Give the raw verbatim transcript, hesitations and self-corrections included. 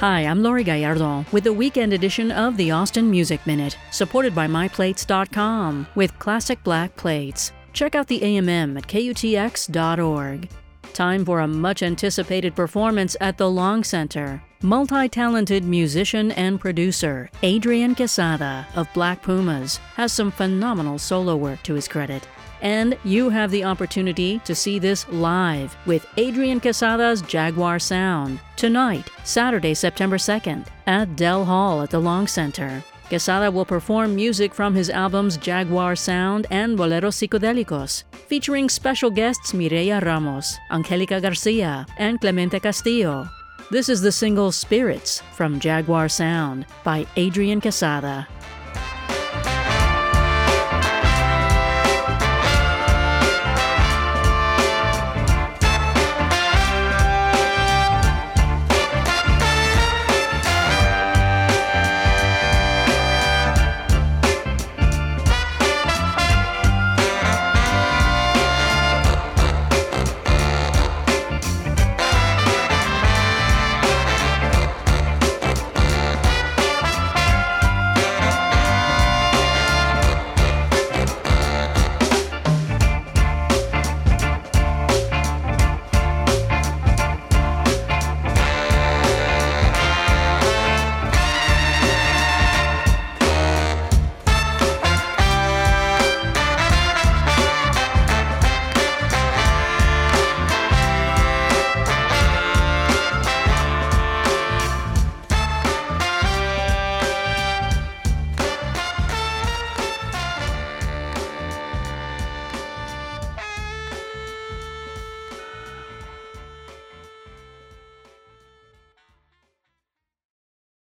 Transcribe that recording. Hi, I'm Lori Gallardo with the weekend edition of the Austin Music Minute, supported by My Plates dot com with classic black plates. Check out the A M M at K U T X dot org. Time for a much-anticipated performance at the Long Center. Multi-talented musician and producer Adrian Quesada of Black Pumas has some phenomenal solo work to his credit. And you have the opportunity to see this live with Adrian Quesada's Jaguar Sound tonight, Saturday, September second, at Dell Hall at the Long Center. Quesada will perform music from his albums Jaguar Sound and Boleros Psicodélicos, featuring special guests Mireya Ramos, Angelica Garcia, and Clemente Castillo. This is the single Spirits from Jaguar Sound by Adrian Quesada.